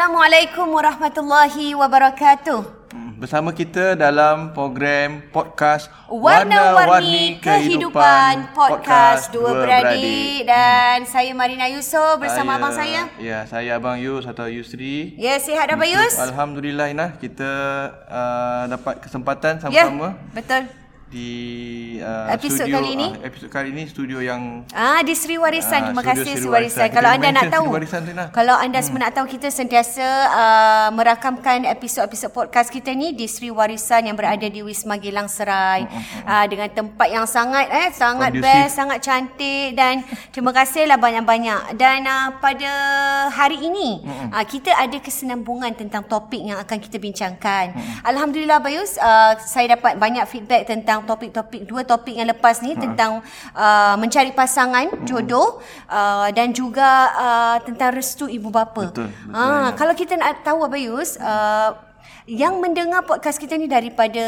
Assalamualaikum warahmatullahi wabarakatuh. Bersama kita dalam program podcast Warna-Warni Kehidupan Podcast Dua Beradik. Dan saya Marina Yusof bersama abang saya. Ya, saya abang Yus atau Yusri. Ya, sihat abang Yus? Alhamdulillah Inah, kita dapat kesempatan sama-sama. Ya, betul. Di episod kali ini. Episod kali ini studio yang di Seri Warisan. Terima kasih Seri Warisan. Kalau anda nak tahu, kalau anda semua nak tahu, kita sentiasa merakamkan episod-episod podcast kita ni di Seri Warisan yang berada di Wisma Gelang Serai. Dengan tempat yang sangat conducive, best, sangat cantik, dan terima kasihlah banyak-banyak. Dan pada hari ini kita ada kesinambungan tentang topik yang akan kita bincangkan. Alhamdulillah Bayus, saya dapat banyak feedback tentang topik-topik, dua topik yang lepas ni tentang mencari pasangan, jodoh, dan juga tentang restu ibu bapa. Betul, kalau kita nak tahu Abayus, yang mendengar podcast kita ni daripada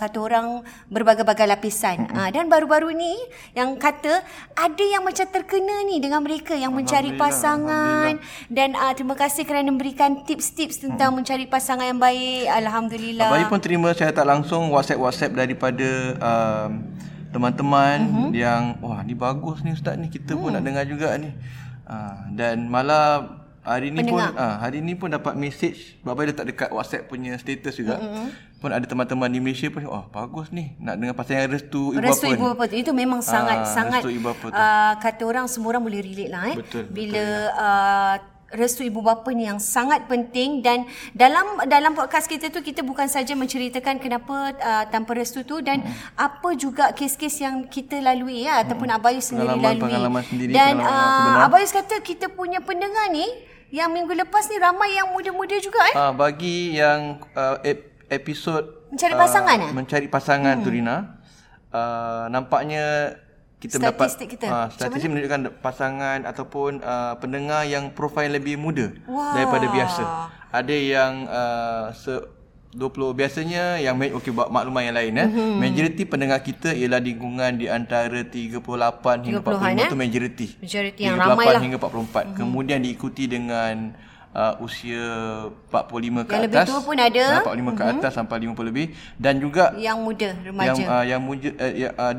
kata orang berbagai-bagai lapisan. Dan baru-baru ni yang kata ada yang macam terkena ni dengan mereka yang mencari pasangan. Dan terima kasih kerana memberikan tips-tips tentang mencari pasangan yang baik. Alhamdulillah. Abang pun terima secara tak langsung WhatsApp daripada teman-teman yang wah ni bagus ni ustaz ni, kita pun nak dengar juga ni. Dan malah Hari ni pun dapat message. Sebab dia tak dekat WhatsApp punya status juga. Pun ada teman-teman di Malaysia pun, oh bagus ni, nak dengar pasal yang restu ibu bapa. Restu ibu bapa itu memang sangat kata orang semua orang boleh relate lah. Bila restu ibu bapa ni yang sangat penting. Dan dalam podcast kita tu, kita bukan saja menceritakan kenapa tanpa restu tu, dan apa juga kes-kes yang kita lalui ataupun Abayus sendiri pengalaman lalui. Dan Abayus kata kita punya pendengar ni yang minggu lepas ni ramai yang muda-muda juga bagi yang episod mencari pasangan tu Rina, nampaknya kita statistik mendapat statistik menunjukkan pasangan ataupun pendengar yang profil lebih muda daripada biasa. Ada yang 20 biasanya yang buat maklumat yang lain. Majoriti pendengar kita ialah di gunggungan di antara 38 hingga 45 tu majoriti yang ramai lah, 38 hingga 44. Kemudian diikuti dengan usia 45 ke yang atas. Yang lebih tua pun ada. 45 ke atas sampai 50 lebih. Dan juga yang muda, remaja.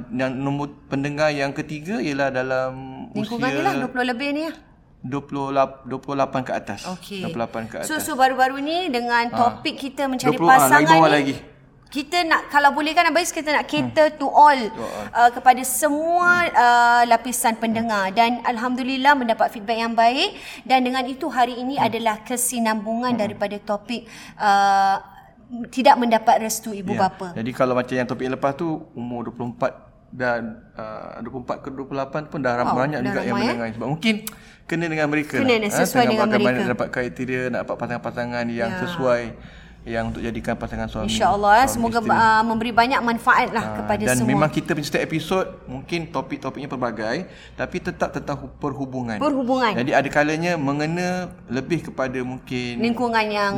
Yang nombor pendengar yang ketiga ialah dalam lingkungan usia ialah 20 lebih ni 28 ke atas. Okay. 28 ke atas. So baru-baru ni dengan topik kita mencari pasangan ni, kita nak, kalau boleh kan Abayus, kita nak cater to all, kepada semua lapisan pendengar. Dan Alhamdulillah mendapat feedback yang baik. Dan dengan itu hari ini adalah kesinambungan daripada topik tidak mendapat restu ibu bapa. Jadi kalau macam yang topik lepas tu, umur 24 dan 24 ke 28 pun dah banyak juga yang mendengar. Sebab mungkin kena dengan mereka, sesuai dengan mereka, banyak dapat kriteria, nak dapat pasangan-pasangan yang sesuai yang untuk jadikan pasangan suami. InsyaAllah semoga memberi banyak manfaat lah kepada dan semua. Dan memang kita punya setiap episod mungkin topik-topiknya pelbagai, tapi tetap tentang perhubungan. Jadi ada kalanya mengena lebih kepada mungkin lingkungan yang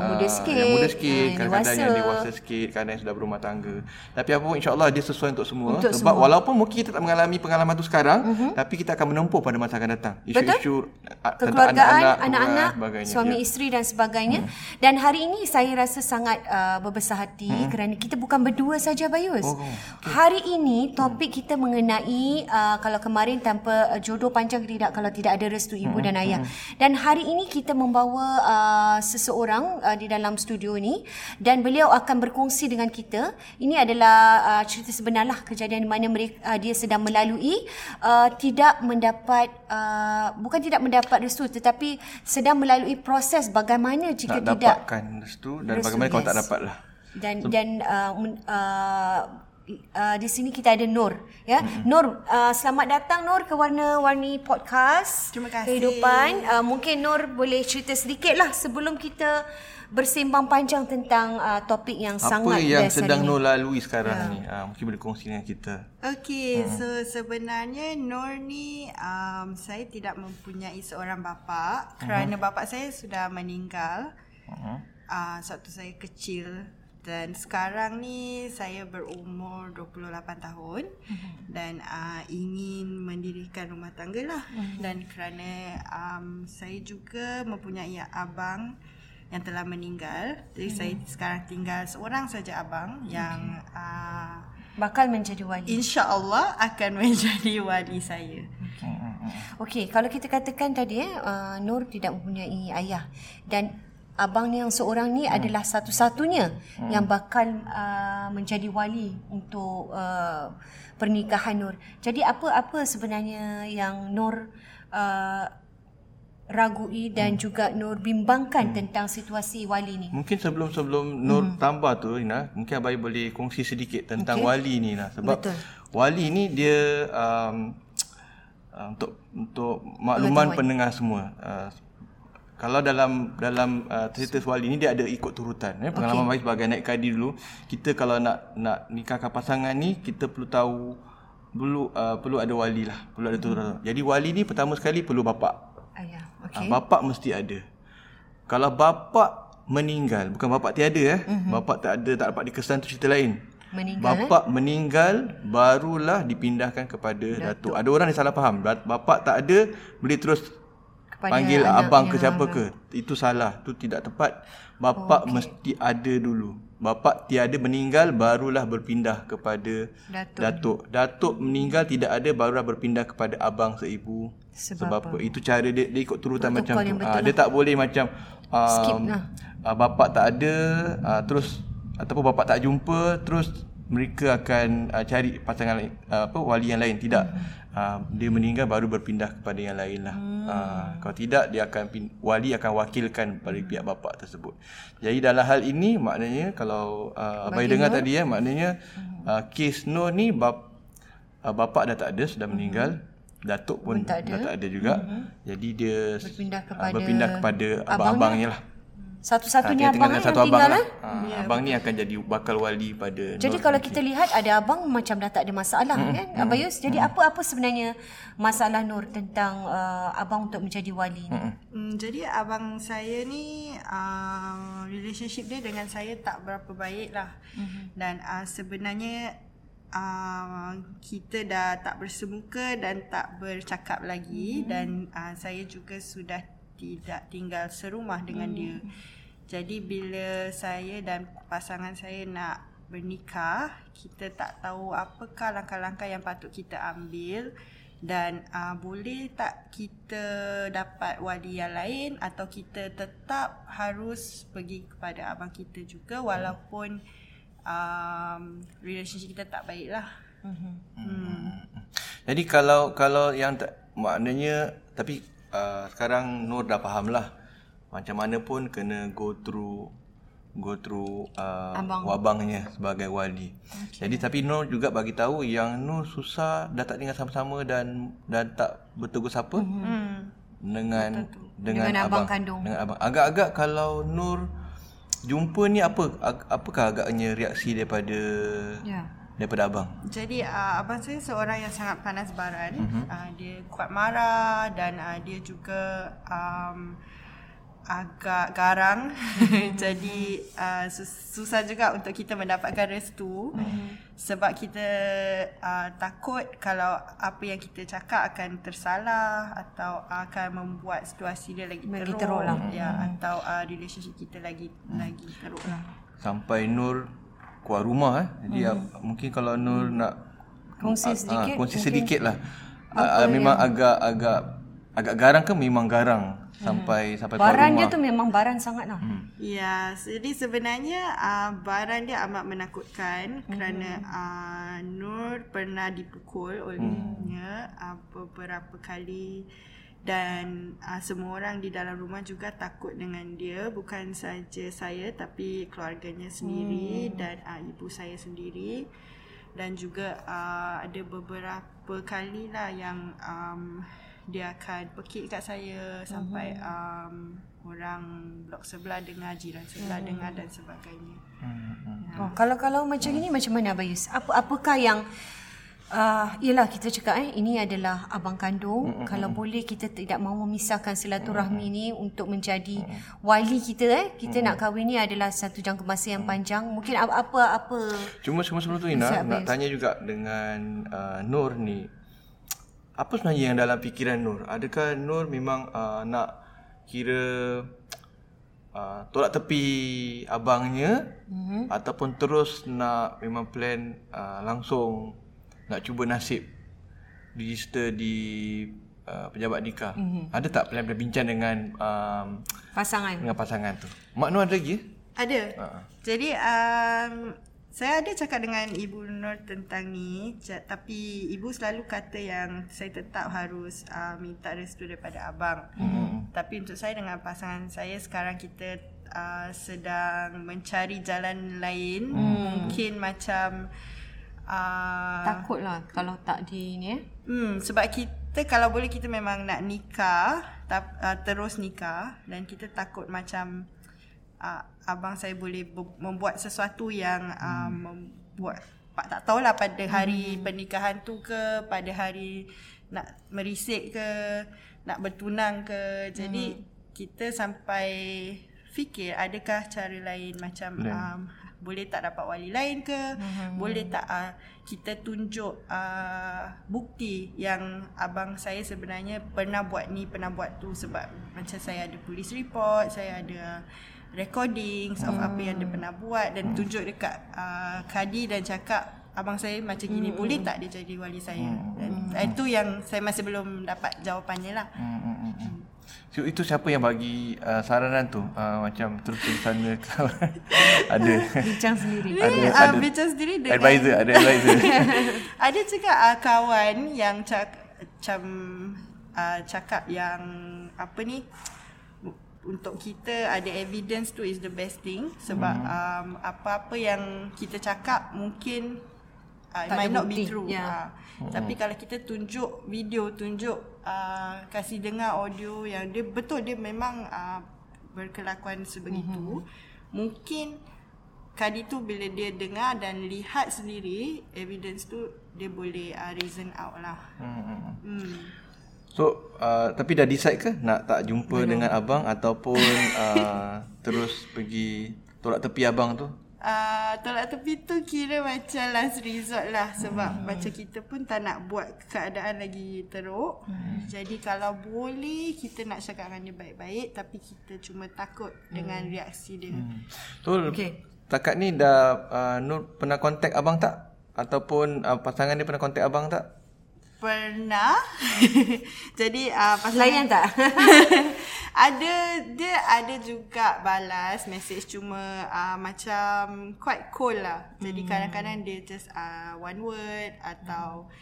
muda sikit, kadang-kadang yang dewasa sikit, kadang yang sudah berumah tangga. Tapi apa pun InsyaAllah dia sesuai untuk semua. Sebab walaupun mungkin kita tak mengalami pengalaman tu sekarang, tapi kita akan menempuh pada masa akan datang isu-isu kekeluargaan, anak-anak, suami isteri dan sebagainya. Dan hari ini saya rasa sangat berbesar hati kerana kita bukan berdua saja Bayus. Hari ini topik kita mengenai kalau kemarin tanpa jodoh panjang tidak kalau tidak ada restu ibu dan ayah. Dan hari ini kita membawa seseorang di dalam studio ni, dan beliau akan berkongsi dengan kita. Ini adalah cerita sebenarlah, kejadian di mana mereka, dia sedang melalui tidak mendapat bukan tidak mendapat restu, tetapi sedang melalui proses bagaimana jika tak tidak dapatkan restu dan bagaimana kalau tak dapatlah. Dan di sini kita ada Nur Nur, selamat datang Nur ke Warna-Warni Podcast. Terima kasih. Kehidupan. Mungkin Nur boleh cerita sedikitlah sebelum kita bersembang panjang tentang topik yang sangat biasa ni. Apa yang sedang Nur lalui sekarang ni? Mungkin boleh kongsi dengan kita. Okey, so sebenarnya Nur ni saya tidak mempunyai seorang bapa kerana bapa saya sudah meninggal. Waktu saya kecil Dan sekarang ni saya berumur 28 tahun dan ingin mendirikan rumah tangga lah. Dan kerana saya juga mempunyai abang yang telah meninggal, jadi saya sekarang tinggal seorang saja abang yang bakal menjadi wali. InsyaAllah akan menjadi wali saya. Okey, kalau kita katakan tadi Nur tidak mempunyai ayah dan abang yang seorang ni adalah satu-satunya yang bakal menjadi wali untuk pernikahan Nur. Jadi apa-apa sebenarnya yang Nur ragui dan juga Nur bimbangkan tentang situasi wali ni? Mungkin sebelum Nur tambah tu, Rina, mungkin Abai boleh kongsi sedikit tentang wali ni lah. Sebab wali ni dia untuk makluman pendengar semua. Kalau dalam status wali ni dia ada ikut turutan. Pengalaman Abai sebagai naib kadi dulu, kita kalau nak nikahkan pasangan ni, kita perlu tahu perlu ada wali lah, perlu ada turutan. Jadi wali ni pertama sekali perlu bapa. Ayah. Okay. Bapa mesti ada. Kalau bapa meninggal, bukan bapa tiada bapa tak ada, tak dapat dikesan, tu cerita lain. Bapa meninggal barulah dipindahkan kepada datuk. Ada orang yang salah faham, bapa tak ada boleh terus kepada panggil abang ke siapa ke. Itu salah, itu tidak tepat. Bapa mesti ada dulu. Bapa tiada meninggal barulah berpindah kepada datuk. Datuk meninggal tidak ada barulah berpindah kepada abang seibu. Sebab apa? Itu cara dia ikut turutan macam tu. Dia tak boleh macam skip lah. Bapa tak ada terus ataupun bapa tak jumpa terus mereka akan cari pasangan lain, wali yang lain. Tidak. Dia meninggal baru berpindah kepada yang lain lah. Kalau tidak, dia akan wali akan wakilkan pada pihak bapa tersebut. Jadi dalam hal ini maknanya kalau Abai dengar tadi maknanya kes Nur ni bapa dah tak ada, sudah meninggal. Datuk pun dah tak ada juga. Jadi dia berpindah kepada abang-abangnya lah. Satu-satunya abang yang tinggal lah. Abang ni akan jadi bakal wali pada Nur. Jadi kalau kita lihat ada abang macam dah tak ada masalah kan Abayus. Jadi apa-apa sebenarnya masalah Nur tentang abang untuk menjadi wali ni? Jadi abang saya ni relationship dia dengan saya tak berapa baik lah. Dan sebenarnya kita dah tak bersemuka dan tak bercakap lagi. Dan saya juga sudah tidak tinggal serumah dengan dia. Jadi bila saya dan pasangan saya nak bernikah, kita tak tahu apakah langkah-langkah yang patut kita ambil. Dan boleh tak kita dapat wali yang lain atau kita tetap harus pergi kepada abang kita juga walaupun relationship kita tak baik lah. Jadi kalau yang maknanya tapi sekarang Nur dah faham lah. Macam mana pun kena go through abangnya sebagai wali. Jadi tapi Nur juga bagi tahu yang Nur susah dah tak tinggal sama-sama dan tak bertegur sapa dengan abang kandung. Dengan abang. Agak-agak kalau Nur jumpa ni apakah agaknya reaksi daripada abang? Jadi abang saya seorang yang sangat panas baran. Dia kuat marah dan dia juga agak garang. Jadi susah juga untuk kita mendapatkan restu. Sebab kita takut kalau apa yang kita cakap akan tersalah atau akan membuat situasi dia lagi teruk lah. Atau relationship kita lagi teruk lah. Sampai Nur keluar rumah dia mungkin kalau Nur nak kongsi sedikit lah. Memang agak garang ke? Memang garang sampai keluar rumah. Baran dia tu memang baran sangat lah. Ya, jadi sebenarnya baran dia amat menakutkan kerana Nur pernah dipukul olehnya beberapa kali. Dan semua orang di dalam rumah juga takut dengan dia. Bukan saja saya tapi keluarganya sendiri dan ibu saya sendiri. Dan juga ada beberapa kali lah yang dia akan pekik kat saya sampai orang blok sebelah dengar, jiran sebelah dengar dan sebagainya. Kalau macam ini macam mana Abayus? Apakah yang Yelah kita cakap ini adalah abang kandung. Kalau boleh kita tidak mahu memisahkan silaturahmi ni untuk menjadi wali kita. Kita nak kahwin ni adalah satu jangka masa yang panjang. Mungkin apa-apa. Cuma sebelum tu Ina nak tanya juga dengan Nur ni. Apa sebenarnya yang dalam fikiran Nur? Adakah Nur memang nak kira tolak tepi abangnya ataupun terus nak memang plan langsung nak cuba nasib register di pejabat nikah. Ada tak pernah berbincang dengan pasangan tu? Mak Nur ada lagi? Ada. Jadi saya ada cakap dengan Ibu Nur tentang ni, tapi Ibu selalu kata yang saya tetap harus minta restu daripada abang. Tapi untuk saya dengan pasangan saya sekarang, kita sedang mencari jalan lain. Mungkin macam takutlah kalau tak di ni. Sebab kita kalau boleh kita memang nak nikah, terus nikah, dan kita takut macam abang saya boleh membuat sesuatu yang membuat tak tahulah pada hari pernikahan tu ke, pada hari nak merisik ke, nak bertunang ke. Jadi kita sampai fikir adakah cara lain macam boleh tak dapat wali lain ke? Boleh tak kita tunjuk bukti yang abang saya sebenarnya pernah buat ni, pernah buat tu. Sebab macam saya ada police report, saya ada recordings of apa yang dia pernah buat. Dan tunjuk dekat Kadi dan cakap abang saya macam gini, boleh tak dia jadi wali saya? Dan itu yang saya masih belum dapat jawapannya lah. So, itu siapa yang bagi saranan tu? Macam terusan kalau ada bincang sendiri. Ada bincang sendiri dengan advisor. Ada juga kawan yang cakap yang apa ni, untuk kita ada evidence tu is the best thing. Sebab apa-apa yang kita cakap mungkin it might not be true. Tapi kalau kita tunjuk video, kasih dengar audio yang dia betul, dia memang berkelakuan sebegitu, mungkin Kadi tu bila dia dengar dan lihat sendiri evidence tu, dia boleh reason out lah. So tapi dah decide ke nak tak jumpa dengan abang ataupun terus pergi tolak tepi abang tu? Tolak tepi tu kira macam last resort lah. Sebab macam kita pun tak nak buat keadaan lagi teruk. Jadi kalau boleh kita nak cakap dengan dia baik-baik, tapi kita cuma takut dengan reaksi dia. So setakat ni dah Nur pernah contact abang tak? Ataupun pasangan dia pernah contact abang tak? Pernah. Jadi pasangan tak? Dia ada juga balas message, cuma macam quite cold lah. Jadi kadang-kadang dia just one word atau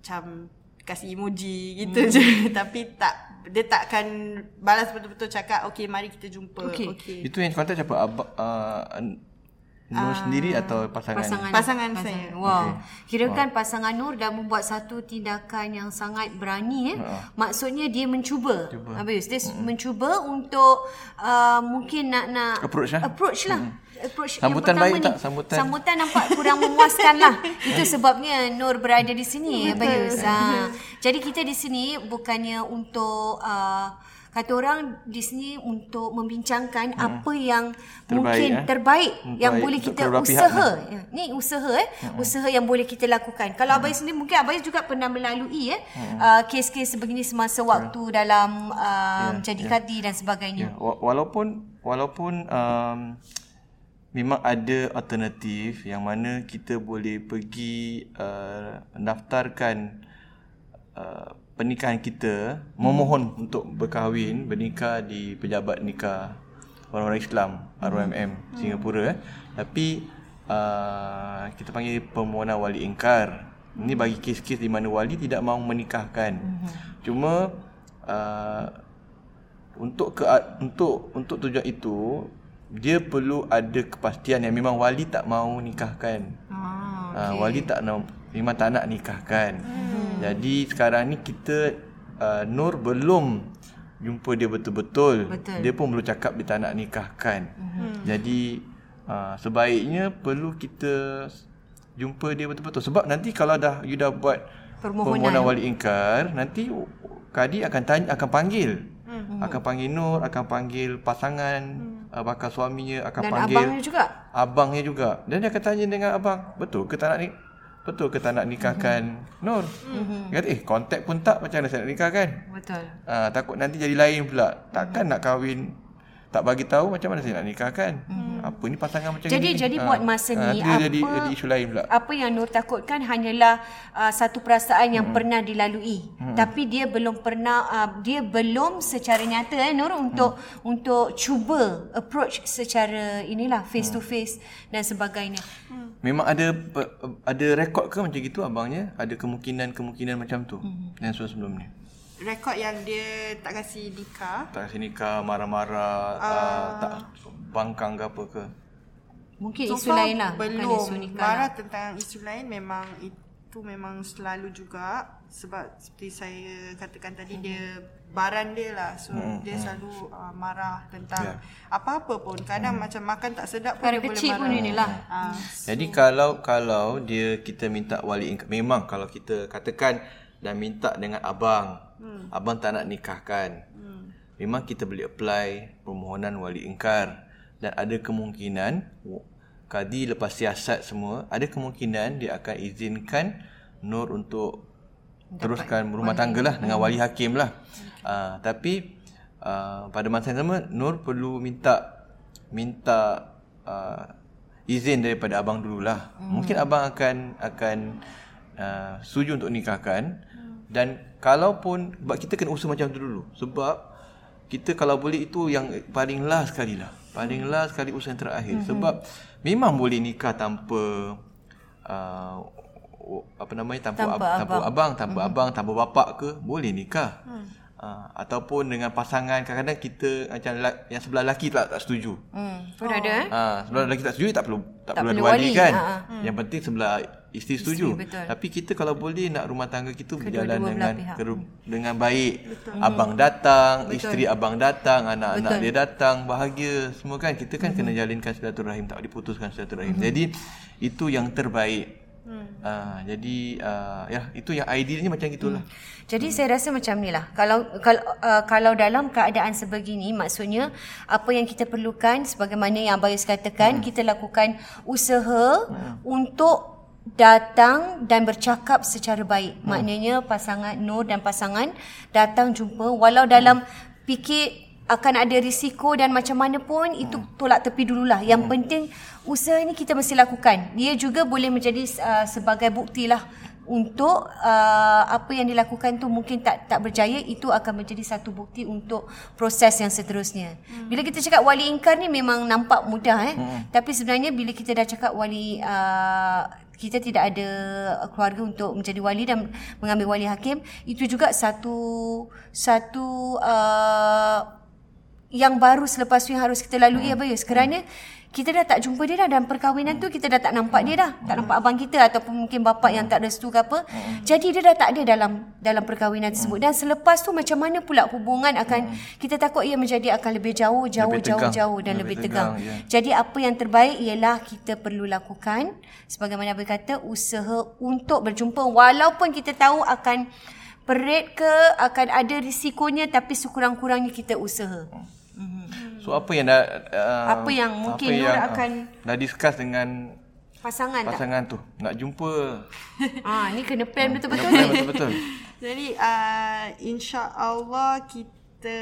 macam kasih emoji gitu je. Tapi dia takkan balas betul-betul cakap okay mari kita jumpa. Okay. Itu yang contact siapa? Nur sendiri atau pasangan? Pasangan saya. Wow. Kirakan pasangan Nur dah membuat satu tindakan yang sangat berani. Maksudnya dia mencuba. Habis dia mencuba untuk mungkin nak approach lah. Sambutan baik ni, tak? Sambutan nampak kurang memuaskan lah. Itu sebabnya Nur berada di sini. Jadi kita di sini bukannya untuk kata orang di sini untuk membincangkan apa yang terbaik yang boleh kita usaha. Ni usaha usaha yang boleh kita lakukan. Kalau abai sendiri, mungkin abai juga pernah melalui kes-kes sebegini semasa waktu dalam jadi kadi dan sebagainya. Walaupun memang ada alternatif yang mana kita boleh pergi daftarkan pernikahan kita, memohon untuk berkahwin, bernikah di pejabat nikah Warna-Warni Islam, RMM Singapura. Tapi kita panggil permohonan wali ingkar. Ini bagi kes-kes di mana wali tidak mahu menikahkan. Cuma untuk tujuan itu, dia perlu ada kepastian yang memang wali tak mahu nikahkan. Wali memang tak nak nikahkan. Jadi sekarang ni kita Nur belum jumpa dia betul-betul. Dia pun belum cakap dia tak nak nikahkan. Jadi sebaiknya perlu kita jumpa dia betul-betul. Sebab nanti kalau dah you dah buat permohonan wali ingkar, nanti Kadi akan tanya, akan panggil. Akan panggil Nur, akan panggil pasangan, bakal suaminya, akan dan panggil abangnya juga. Dan dia akan tanya dengan abang, betul ke tak nak ni? Betul ke tak nak nikahkan Nur? Dia kata, kontak pun tak, macam mana saya nak nikahkan? Betul. Takut nanti jadi lain pula. Takkan nak kahwin, tak bagi tahu macam mana saya nak nikahkan. Apa ni pasangan macam ni? Jadi buat masa ni, apa jadi isu lain pula. Apa yang Nur takutkan hanyalah satu perasaan yang pernah dilalui. Tapi dia belum pernah, dia belum secara nyata Nur untuk cuba approach secara inilah face to face dan sebagainya. Memang ada rekod ke macam gitu abangnya? Ada kemungkinan macam tu dan sebelum ni? Rekod yang dia tak kasi nikah. Tak kasi nikah, marah-marah, tak bangkang ke apa ke. Mungkin isu lain lah. Belum. Marah tentang isu lain memang itu memang selalu juga. Sebab seperti saya katakan tadi, dia baran dia lah. So dia selalu marah tentang apa-apa pun. Kadang macam makan tak sedap pun dia boleh marah. Pun inilah. Jadi kalau dia kita minta wali ingkar, memang kalau kita katakan dan minta dengan abang, abang tak nak nikahkan, memang kita boleh apply permohonan wali ingkar. Dan ada kemungkinan Kadi lepas siasat semua, ada kemungkinan dia akan izinkan Nur untuk teruskan berumah tangga lah dengan wali hakim lah. Tapi pada masa yang sama Nur perlu minta izin daripada abang dululah. Mungkin abang akan setuju untuk nikahkan. Dan kalaupun, sebab kita kena usaha macam tu dulu. Sebab kita kalau boleh itu yang paling last sekali lah, paling last sekali, usaha yang terakhir. Sebab memang boleh nikah tanpa abang, tanpa bapak ke boleh nikah. Ataupun dengan pasangan. Kadang-kadang kita macam yang sebelah lelaki tak setuju. Sebelah lelaki tak setuju, tak perlu wali kan. Yang penting sebelah isteri setuju. Betul. Tapi kita kalau boleh nak rumah tangga kita berjalan dengan baik. Betul. Abang datang, isteri abang datang, anak-anak dia datang, bahagia semua kan. Kita kan kena jalinkan silaturahim, tak diputuskan silaturahim. Jadi itu yang terbaik. Itu yang idealnya macam gitulah. Jadi saya rasa macam ni lah. Kalau dalam keadaan sebegini, maksudnya apa yang kita perlukan, sebagaimana yang Abang Yus katakan, kita lakukan usaha untuk datang dan bercakap secara baik. Maknanya pasangan Nur dan pasangan datang jumpa, walau dalam fikir akan ada risiko dan macam mana pun, itu tolak tepi dululah. Yang penting usaha ni kita mesti lakukan. Dia juga boleh menjadi sebagai buktilah untuk apa yang dilakukan tu mungkin tak berjaya, itu akan menjadi satu bukti untuk proses yang seterusnya. Bila kita cakap wali ingkar ni memang nampak mudah tapi sebenarnya bila kita dah cakap wali, kita tidak ada keluarga untuk menjadi wali dan mengambil wali hakim, itu juga satu yang baru selepas tu yang harus kita lalui apa ya. Kerana kita dah tak jumpa dia dah, dan perkahwinan tu kita dah tak nampak dia dah. Tak nampak abang kita ataupun mungkin bapa yang tak restu ke apa. Jadi dia dah tak ada dalam perkahwinan tersebut. Dan selepas tu macam mana pula hubungan akan, kita takut ia menjadi akan lebih jauh dan lebih tegang. Jadi apa yang terbaik ialah kita perlu lakukan, sebagaimana abang kata, usaha untuk berjumpa walaupun kita tahu akan perit ke, akan ada risikonya, tapi sekurang-kurangnya kita usaha. So apa yang mungkin Nur akan dah discuss dengan pasangan tu nak jumpa. Ni kena plan betul-betul. Jadi insya-Allah kita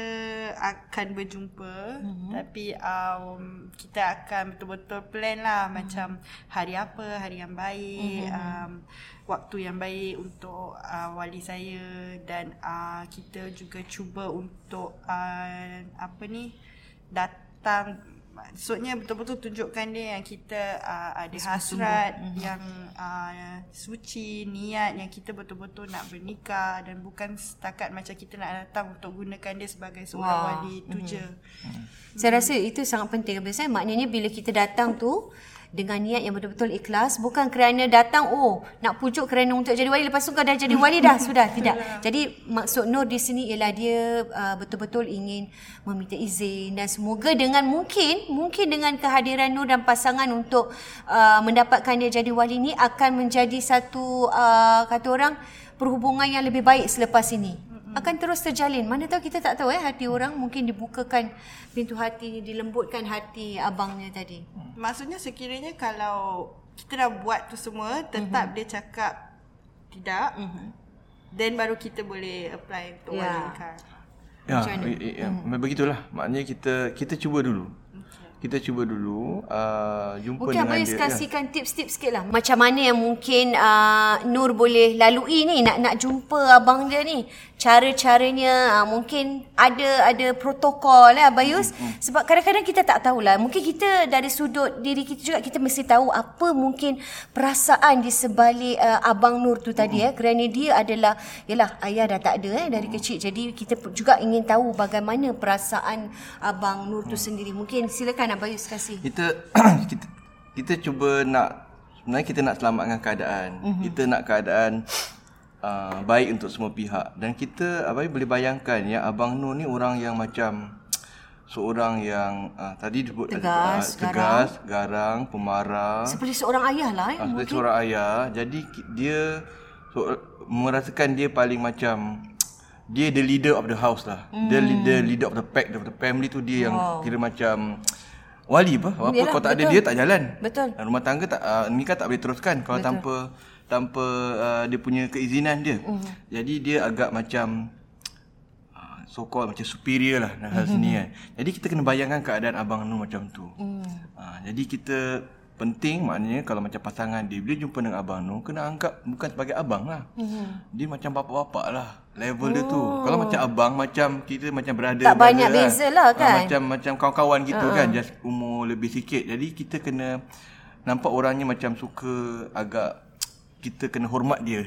akan berjumpa, tapi kita akan betul-betul plan lah macam hari apa, hari yang baik, waktu yang baik untuk wali saya. Dan kita juga cuba untuk datang, maksudnya betul-betul tunjukkan dia yang kita ada hasrat, yang suci, niat yang kita betul-betul nak bernikah. Dan bukan setakat macam kita nak datang untuk gunakan dia sebagai seorang wali, itu je. Saya rasa itu sangat penting. Biasanya maknanya bila kita datang tu, dengan niat yang betul-betul ikhlas, bukan kerana datang nak pujuk kerana untuk jadi wali, lepas tu kau dah jadi wali dah sudah, tidak. Jadi maksud Nur di sini ialah dia betul-betul ingin meminta izin, dan semoga dengan mungkin dengan kehadiran Nur dan pasangan untuk mendapatkan dia jadi wali ni akan menjadi satu kata orang perhubungan yang lebih baik selepas ini. Akan terus terjalin. Mana tahu, kita tak tahu hati orang, mungkin dibukakan pintu hati, dilembutkan hati abangnya tadi. Maksudnya sekiranya kalau kita dah buat tu semua, tetap dia cakap tidak, then baru kita boleh apply untuk walikan. Begitulah. Maknanya kita cuba dulu. Kita cuba dulu jumpa mungkin dengan dia. Mungkin boleh kasihkan tips-tips sikit lah. Macam mana yang mungkin Nur boleh lalui ni nak jumpa abang dia ni. Cara-caranya mungkin ada protokol lah Abayus. Sebab kadang-kadang kita tak tahulah. Mungkin kita dari sudut diri kita juga, kita mesti tahu apa mungkin perasaan di sebalik abang Nur tu tadi. Kerana dia adalah, yelah, ayah dah tak ada dari kecil. Jadi kita juga ingin tahu bagaimana perasaan abang Nur tu sendiri. Mungkin silakan Abayus kasih. Kita cuba nak, sebenarnya kita nak selamatkan keadaan. Kita nak keadaan baik untuk semua pihak. Dan kita boleh bayangkan ya, abang Nur ni orang yang macam seorang yang tadi disebut tegas, garang, pemarah. Seperti seorang ayah lah. Seperti seorang ayah. Jadi dia merasakan dia paling macam dia the leader of the house lah. Dia leader of the pack, of the family tu dia yang kira macam wali apa? Apa kau tak ada dia tak jalan. Betul. Dan rumah tangga nikah tak boleh teruskan kalau tanpa dia punya keizinan dia. Jadi dia agak macam so-called macam superior lah dalam hal sini kan. Jadi kita kena bayangkan keadaan abang Nur macam tu. Jadi kita penting, maknanya kalau macam pasangan dia bila jumpa dengan abang Nur, kena anggap bukan sebagai abang lah. Dia macam bapak-bapak lah level dia tu. Kalau macam abang, macam kita macam brother, tak banyak beza lah kan. Macam kawan-kawan gitu kan, just umur lebih sikit. Jadi kita kena nampak orangnya macam suka agak, kita kena hormat dia.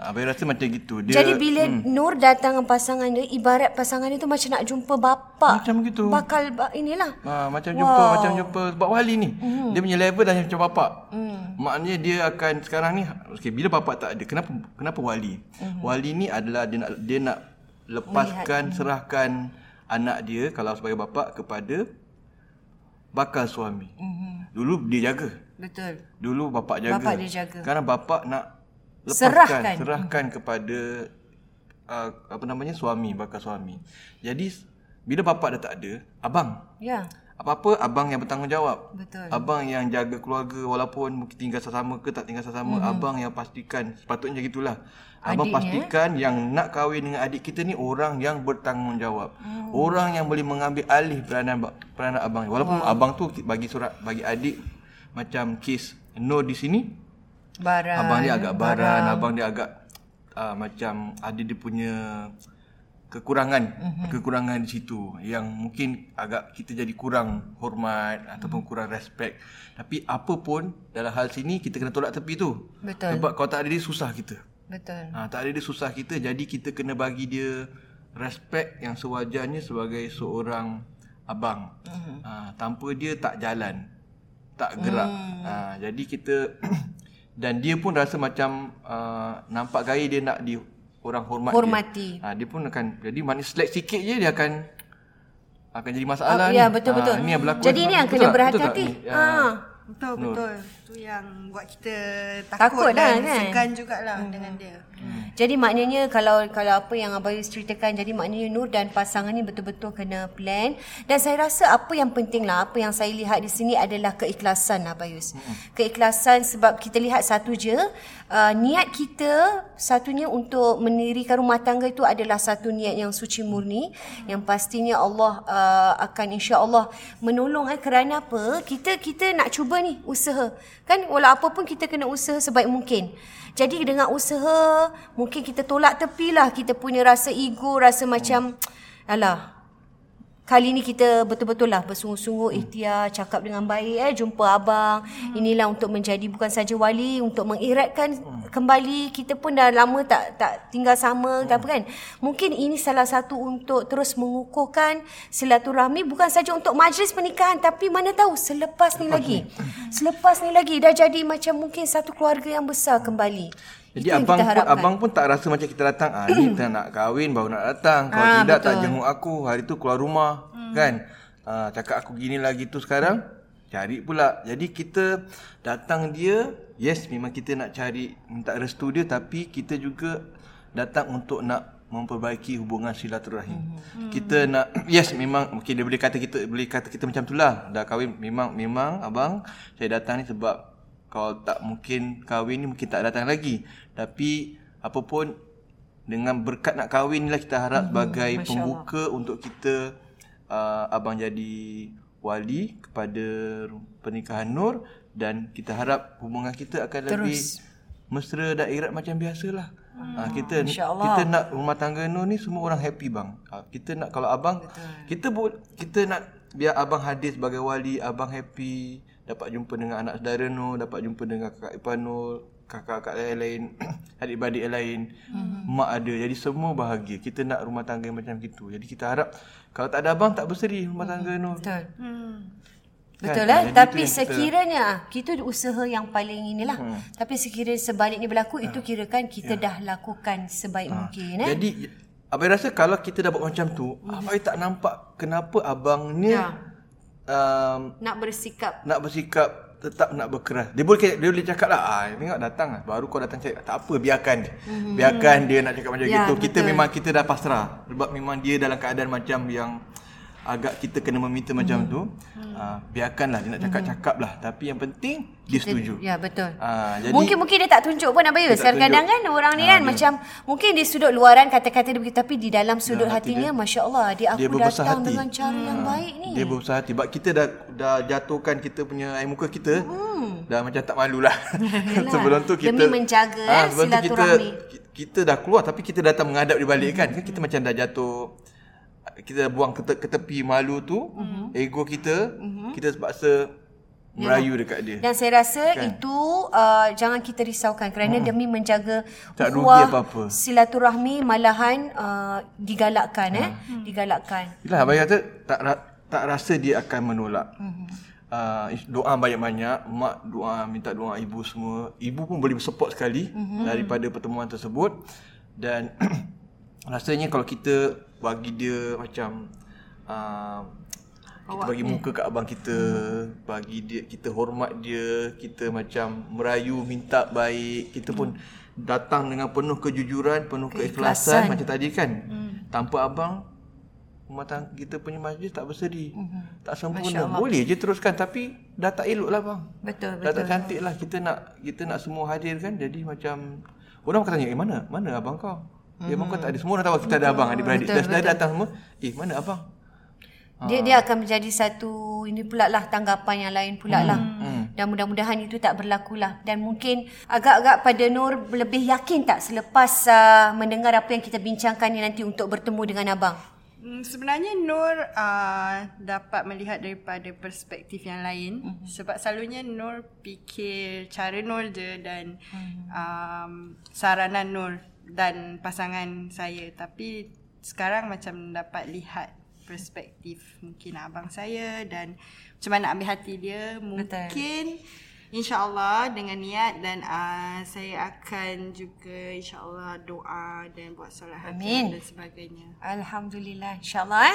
Abang rasa macam gitu. Dia, jadi bila Nur datang dengan pasangan dia, ibarat pasangan dia tu macam nak jumpa bapa. Macam gitu. Bakal inilah. Macam jumpa sebab wali ni. Dia punya level dah macam bapa. Maknanya dia akan sekarang ni, okey, bila bapa tak ada, kenapa wali? Wali ni adalah dia nak lepaskan, serahkan anak dia kalau sebagai bapa kepada bakal suami. Dulu dia jaga. Betul. Dulu bapak jaga. Bapak dia jaga. Sekarang bapak nak lepaskan, serahkan kepada suami, bakal suami. Jadi bila bapak dah tak ada, abang. Ya. Apa-apa abang yang bertanggungjawab. Betul. Abang yang jaga keluarga walaupun mungkin tinggal sesama ke tak tinggal sesama, abang yang pastikan, sepatutnya gitulah. Abang pastikan yang nak kahwin dengan adik kita ni orang yang bertanggungjawab. Orang yang boleh mengambil alih peranan abang. Walaupun abang tu bagi adik macam kes Nur di sini, abang dia agak baran. Abang dia agak macam ada dia punya kekurangan di situ yang mungkin agak kita jadi kurang hormat ataupun kurang respect. Tapi apa pun dalam hal sini kita kena tolak tepi tu. Betul. Sebab kalau tak ada dia susah kita. Betul. Tak ada dia susah kita. Jadi kita kena bagi dia respect yang sewajarnya sebagai seorang abang. Tanpa dia tak jalan, tak gerak. Jadi kita dan dia pun rasa macam nampak gaya dia nak di orang hormati. Dia pun akan, jadi manis slack sikit je dia akan jadi masalah ni. Ya, betul. Ini yang berlaku. Jadi ni yang kena berhati-hati. Betul. Tu yang buat kita takut dan segan jugalah dengan dia. Jadi maknanya kalau apa yang Abayus ceritakan, jadi maknanya Nur dan pasangan ni betul-betul kena plan. Dan saya rasa apa yang penting lah, apa yang saya lihat di sini adalah keikhlasan Abayus. Keikhlasan, sebab kita lihat satu je, niat kita satunya untuk mendirikan rumah tangga itu adalah satu niat yang suci murni, yang pastinya Allah akan insya-Allah menolong. Kerana apa? Kita nak cuba ni usaha. Kan walau apa pun kita kena usaha sebaik mungkin. Jadi dengan usaha mungkin kita tolak tepilah kita punya rasa ego, rasa macam alah kali ni kita betul-betul lah bersungguh-sungguh ikhtiar, cakap dengan baik, jumpa abang. Inilah untuk menjadi bukan saja wali, untuk mengiratkan kembali. Kita pun dah lama tak tinggal sama, tak apa kan. Mungkin ini salah satu untuk terus mengukuhkan silaturahmi, bukan saja untuk majlis pernikahan, tapi mana tahu selepas ni lagi. Selepas ni lagi dah jadi macam mungkin satu keluarga yang besar kembali. Jadi abang pun tak rasa macam kita datang, ni kita nak kahwin baru nak datang. Kalau tidak betul, tak jenguk aku, hari tu keluar rumah kan. Cakap aku gini lagi tu sekarang, cari pula. Jadi kita datang dia, yes memang kita nak cari minta restu dia, tapi kita juga datang untuk nak memperbaiki hubungan silaturahim. Kita nak, yes memang mungkin dia boleh kata kita macam itulah. Dah kahwin memang abang saya datang ni sebab kalau tak mungkin kahwin ni mungkin tak datang lagi. Tapi apa pun dengan berkat nak kahwin ni lah kita harap sebagai pembuka untuk kita, abang jadi wali kepada pernikahan Nur. Dan kita harap hubungan kita akan terus lebih mesra dan erat macam biasalah. Kita nak rumah tangga Nur ni semua orang happy bang. Kita nak kalau abang, kita nak biar abang hadir sebagai wali, abang happy, dapat jumpa dengan anak saudara Nur, dapat jumpa dengan kakak Ipan Nur, kakak-kakak lain-lain, adik-adik lain, mak ada. Jadi semua bahagia. Kita nak rumah tangga macam gitu. Jadi kita harap kalau tak ada abang tak berseri rumah tangga Nur. Betul. Betul lah. Tapi sekiranya kita usaha yang paling inilah. Tapi sekiranya sebaliknya berlaku, itu kirakan kita dah lakukan sebaik mungkin. Jadi abang rasa kalau kita dah buat macam tu, abang tak nampak kenapa abang ni nak bersikap tetap nak berkeras. Dia boleh cakap lah, tengok datang lah, baru kau datang cakap, tak apa, biarkan dia nak cakap macam gitu. Betul. Kita memang kita dah pasrah sebab memang dia dalam keadaan macam yang agak kita kena meminta macam tu. Biarkanlah dia nak cakap-cakap lah, tapi yang penting dia setuju. Ya betul. Jadi, mungkin dia tak tunjuk pun apa ya. Kadang-kadang kan orang ni kan macam mungkin di sudut luaran kata-kata dia begitu, tapi di dalam sudut hatinya masya-Allah dia berbesar datang hati dengan cara yang baik ni. Dia berbesar hati. Sebab kita dah jatuhkan kita punya air muka kita. Dah macam tak malulah. Sebelum tu kita demi menjaga silaturahmi. Kita dah keluar tapi kita datang menghadap dia balik kan. Kita macam dah jatuh, kita buang ke tepi malu tu, ego kita, kita terpaksa merayu dekat dia. Dan saya rasa itu jangan kita risaukan kerana demi menjaga ukhuwah silaturahmi malahan digalakkan digalakkan. Yalah, abang kata tak rasa dia akan menolak. Doa banyak-banyak, mak doa, minta doa ibu semua. Ibu pun boleh support sekali daripada pertemuan tersebut. Dan rasanya kalau kita bagi dia macam kita bagi muka kat abang kita, bagi dia, kita hormat dia, kita macam merayu minta baik, kita pun datang dengan penuh kejujuran, penuh keikhlasan macam tadi kan. Tanpa abang rumah tangga kita punya majlis tak berseri, tak sempurna. Boleh je teruskan tapi dah tak elok lah bang. Betul. Dah tak cantik lah. Kita nak semua hadir kan. Jadi macam orang akan tanya, mana abang kau? Ya, abang kau tak ada. Semua orang tahu kita ada abang, adik-beradik. Dah datang semua. Mana abang? Dia akan menjadi satu ini pula lah, tanggapan yang lain pula lah. Dan mudah-mudahan itu tak berlaku lah. Dan mungkin agak-agak pada Nur lebih yakin tak selepas mendengar apa yang kita bincangkan ni nanti untuk bertemu dengan abang? Sebenarnya Nur dapat melihat daripada perspektif yang lain. Sebab selalunya Nur fikir cara Nur je dan saranan Nur dan pasangan saya. Tapi sekarang macam dapat lihat perspektif mungkin abang saya dan macam mana nak ambil hati dia. Mungkin insyaAllah dengan niat dan saya akan juga insyaAllah doa dan buat solat hati dan sebagainya. Alhamdulillah, insyaAllah.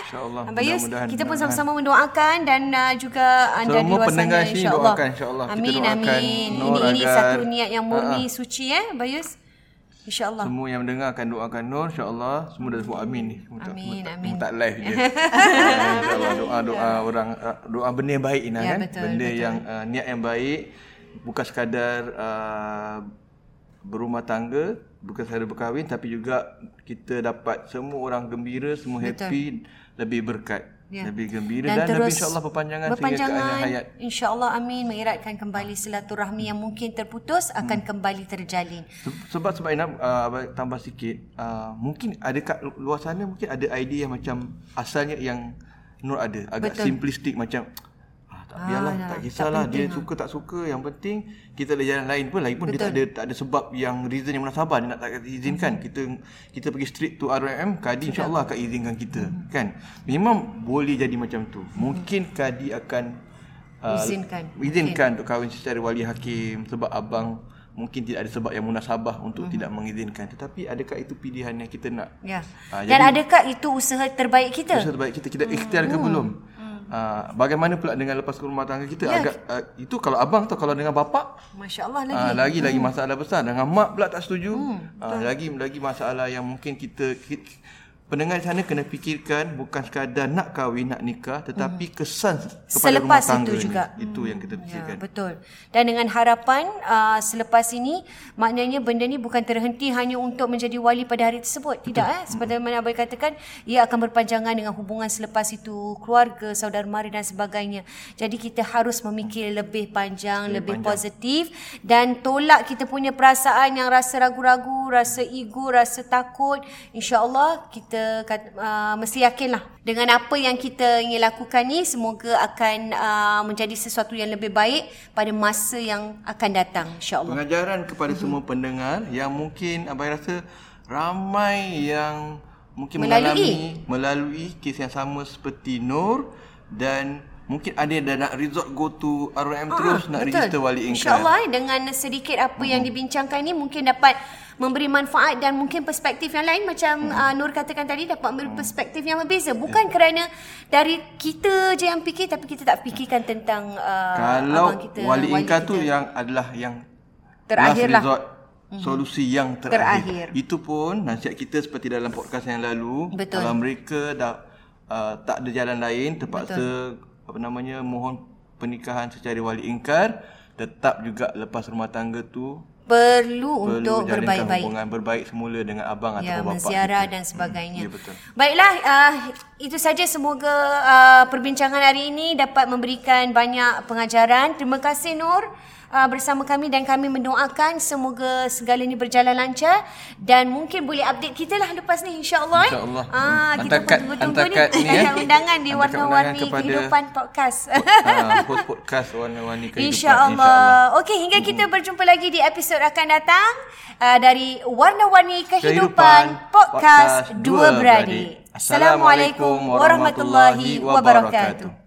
Abang Yus, kita pun sama-sama mendoakan dan juga anda di luar sana insyaAllah. Amin. Ini satu niat yang murni suci Abang Yus. InsyaAllah. Semua yang mendengar akan doakan Nur. InsyaAllah. Semua dah sebut amin ni. Amin. Tak live je. InsyaAllah doa orang. Doa benda yang baik ni kan. Betul, benda betul. Yang niat yang baik. Bukan sekadar berumah tangga. Bukan sekadar berkahwin. Tapi juga kita dapat semua orang gembira. Semua happy. Lebih berkat. Lebih gembira dan lebih insyaAllah berpanjangan sehingga ke hayat. InsyaAllah amin. Mengeratkan kembali silaturahmi yang mungkin terputus akan kembali terjalin. Sebab Inam tambah sikit, mungkin ada kat luar sana mungkin ada idea yang macam asalnya yang Nur ada. Agak betul. Simplistik macam biarlah, tak kisahlah tak dia suka tak suka, yang penting kita ada jalan lain pun, lagipun betul. Dia tak ada sebab yang reason yang munasabah dia nak tak izinkan. Kita pergi straight to RMM, Kadi insya-Allah akan izinkan kita, kan. Memang boleh jadi macam tu. Mungkin Kadi akan izinkan untuk kahwin secara wali hakim sebab abang mungkin tidak ada sebab yang munasabah untuk tidak mengizinkan. Tetapi adakah itu pilihan yang kita nak? Ya. Dan adakah itu usaha terbaik kita? Usaha terbaik kita ikhtiar ke belum? Bagaimana pula dengan lepas rumah tangga kita? Ya. Agak itu kalau abang atau kalau dengan bapak, masya-Allah lagi masalah besar. Dengan mak pula tak setuju. Lagi masalah yang mungkin kita pendengar di sana kena fikirkan, bukan sekadar nak kahwin, nak nikah, tetapi kesan kepada selepas rumah tangga itu juga. Itu yang kita fikirkan. Ya, betul. Dan dengan harapan selepas ini, maknanya benda ni bukan terhenti hanya untuk menjadi wali pada hari tersebut. Tidak. Seperti mana abang katakan, ia akan berpanjangan dengan hubungan selepas itu, keluarga, saudara mara dan sebagainya. Jadi kita harus memikir lebih panjang, lebih positif, dan tolak kita punya perasaan yang rasa ragu-ragu, rasa ego, rasa takut. InsyaAllah kita mesti yakinlah dengan apa yang kita ingin lakukan ni, semoga akan menjadi sesuatu yang lebih baik pada masa yang akan datang, insya-Allah. Pengajaran kepada semua pendengar yang mungkin abang rasa ramai yang mungkin melalui kes yang sama seperti Nur, dan mungkin ada yang dah nak resort go to RM terus nak register wali ingkar. InsyaAllah dengan sedikit apa yang dibincangkan ni mungkin dapat memberi manfaat dan mungkin perspektif yang lain. Macam Nur katakan tadi, dapat memberi perspektif yang berbeza. Bukan kerana dari kita je yang fikir, tapi kita tak fikirkan tentang abang kita. Kalau wali ingkar tu yang adalah yang terakhir lah, solusi yang terakhir. Itu pun nasihat kita seperti dalam podcast yang lalu. Betul. Kalau mereka dah tak ada jalan lain, terpaksa mohon pernikahan secara wali ingkar, tetap juga lepas rumah tangga tu perlu untuk berbaik-baik, hubungan berbaik semula dengan abang atau bapa, menziarah dan sebagainya. Baiklah, itu saja. Semoga perbincangan hari ini dapat memberikan banyak pengajaran. Terima kasih Nur bersama kami, dan kami mendoakan semoga segalanya berjalan lancar, dan mungkin boleh update kita lah lepas ni, insya-Allah. Kita tunggu undangan di Warna-Warni Kehidupan Podcast. Podcast Warna-Warni Kehidupan, insya-Allah. Okey, hingga kita berjumpa lagi di episod akan datang dari Warna-Warni Kehidupan Podcast Dua Beradik. Assalamualaikum warahmatullahi wabarakatuh.